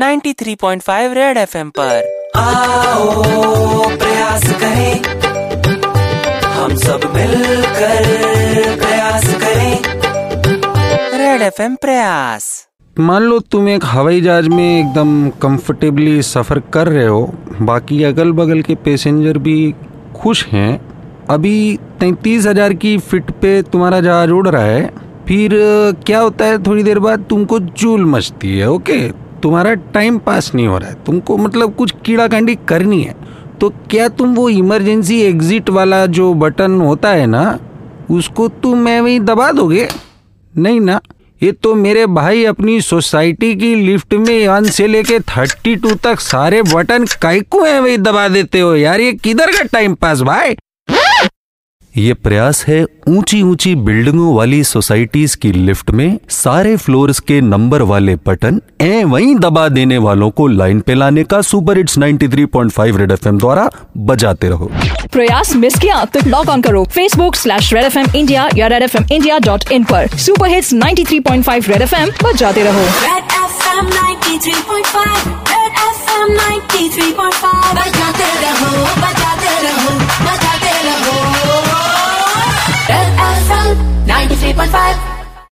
93.5 red FM पर। आओ प्रयास करें, हम सब मिलकर प्रयास करें। रेड FM प्रयास। मान लो तुम एक हवाई जहाज में एकदम कंफर्टेबली सफ़र कर रहे हो, बाकी अगल बगल के पैसेंजर भी खुश हैं। अभी 33,000 की फिट पे तुम्हारा जहाज उड़ रहा है, फिर क्या होता है थोड़ी देर बाद तुमको जूल मचती है। ओके, तुम्हारा टाइम पास नहीं हो रहा है, तुमको मतलब कुछ कीड़ाकांडी करनी है। तो क्या तुम वो इमरजेंसी एग्ज़िट वाला जो बटन होता है ना, उसको तुम ऐसे दबा दोगे? नहीं ना, ये तो मेरे भाई अपनी सोसाइटी की लिफ्ट में 1 से लेके 32 तक सारे बटन काहे को ऐसे दबा देते हो यार, ये किधर का टाइम पास भाई। ये प्रयास है ऊंची ऊंची बिल्डिंगों वाली सोसाइटीज की लिफ्ट में सारे फ्लोर्स के नंबर वाले बटन ऐ वहीं दबा देने वालों को लाइन पे लाने का। सुपर हिट्स 93.5 रेड FM द्वारा बजाते रहो। प्रयास मिस किया तो लॉग ऑन करो facebook.com/redfmindia या redfmindia.in पर। सुपर हिट्स 93.5 रेड FM बजाते रहो। रेड FM 93.5 बजाते रहो।